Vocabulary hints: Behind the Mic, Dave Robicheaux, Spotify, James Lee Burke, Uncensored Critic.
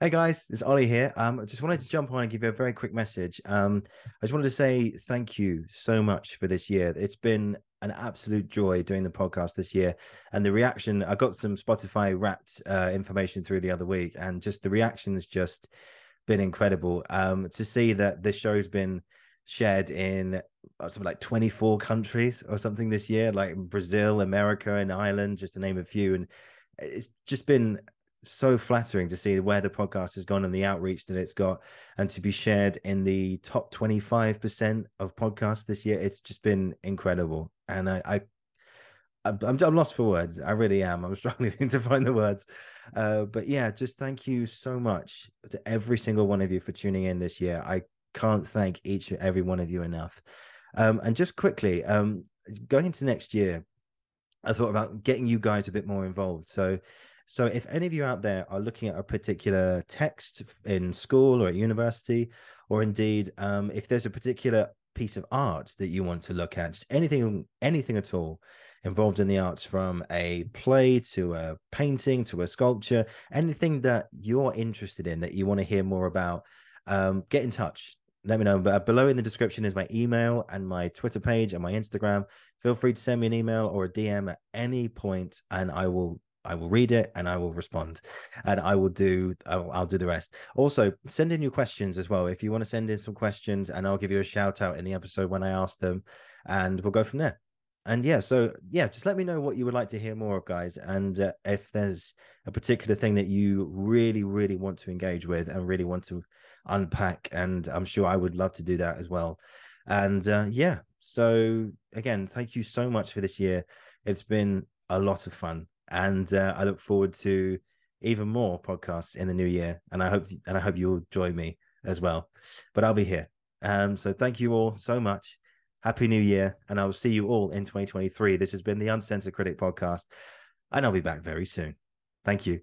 Hey guys, it's Ollie here. I just wanted to jump on and give you a very quick message. I just wanted to say thank you so much for this year. It's been an absolute joy doing the podcast this year, and the reaction, I got some Spotify Wrapped information through the other week, and just the reaction has just been incredible. To see that this show's been shared in something like 24 countries or something this year, like Brazil, America, and Ireland, just to name a few. And it's just been so flattering to see where the podcast has gone and the outreach that it's got, and to be shared in the top 25% of podcasts this year. It's just been incredible, and I'm lost for words. I really am. I'm struggling to find the words, but yeah, just thank you so much to every single one of you for tuning in this year. I can't thank each and every one of you enough. And just quickly, going into next year, I thought about getting you guys a bit more involved. So if any of you out there are looking at a particular text in school or at university, or indeed if there's a particular piece of art that you want to look at, just anything at all involved in the arts, from a play to a painting to a sculpture, anything that you're interested in that you want to hear more about, get in touch. Let me know. But below in the description is my email and my Twitter page and my Instagram. Feel free to send me an email or a DM at any point, and I will read it, and I will respond, and I'll do the rest. Also, send in your questions as well. If you want to send in some questions, and I'll give you a shout out in the episode when I ask them, and we'll go from there. And yeah, so yeah, just let me know what you would like to hear more of, guys. And if there's a particular thing that you really, really want to engage with and really want to unpack, and I'm sure I would love to do that as well. And yeah, so again, thank you so much for this year. It's been a lot of fun. And I look forward to even more podcasts in the new year, and I hope you'll join me as well. But I'll be here. So thank you all so much. Happy New Year, and I will see you all in 2023. This has been the Uncensored Critic podcast, and I'll be back very soon. Thank you.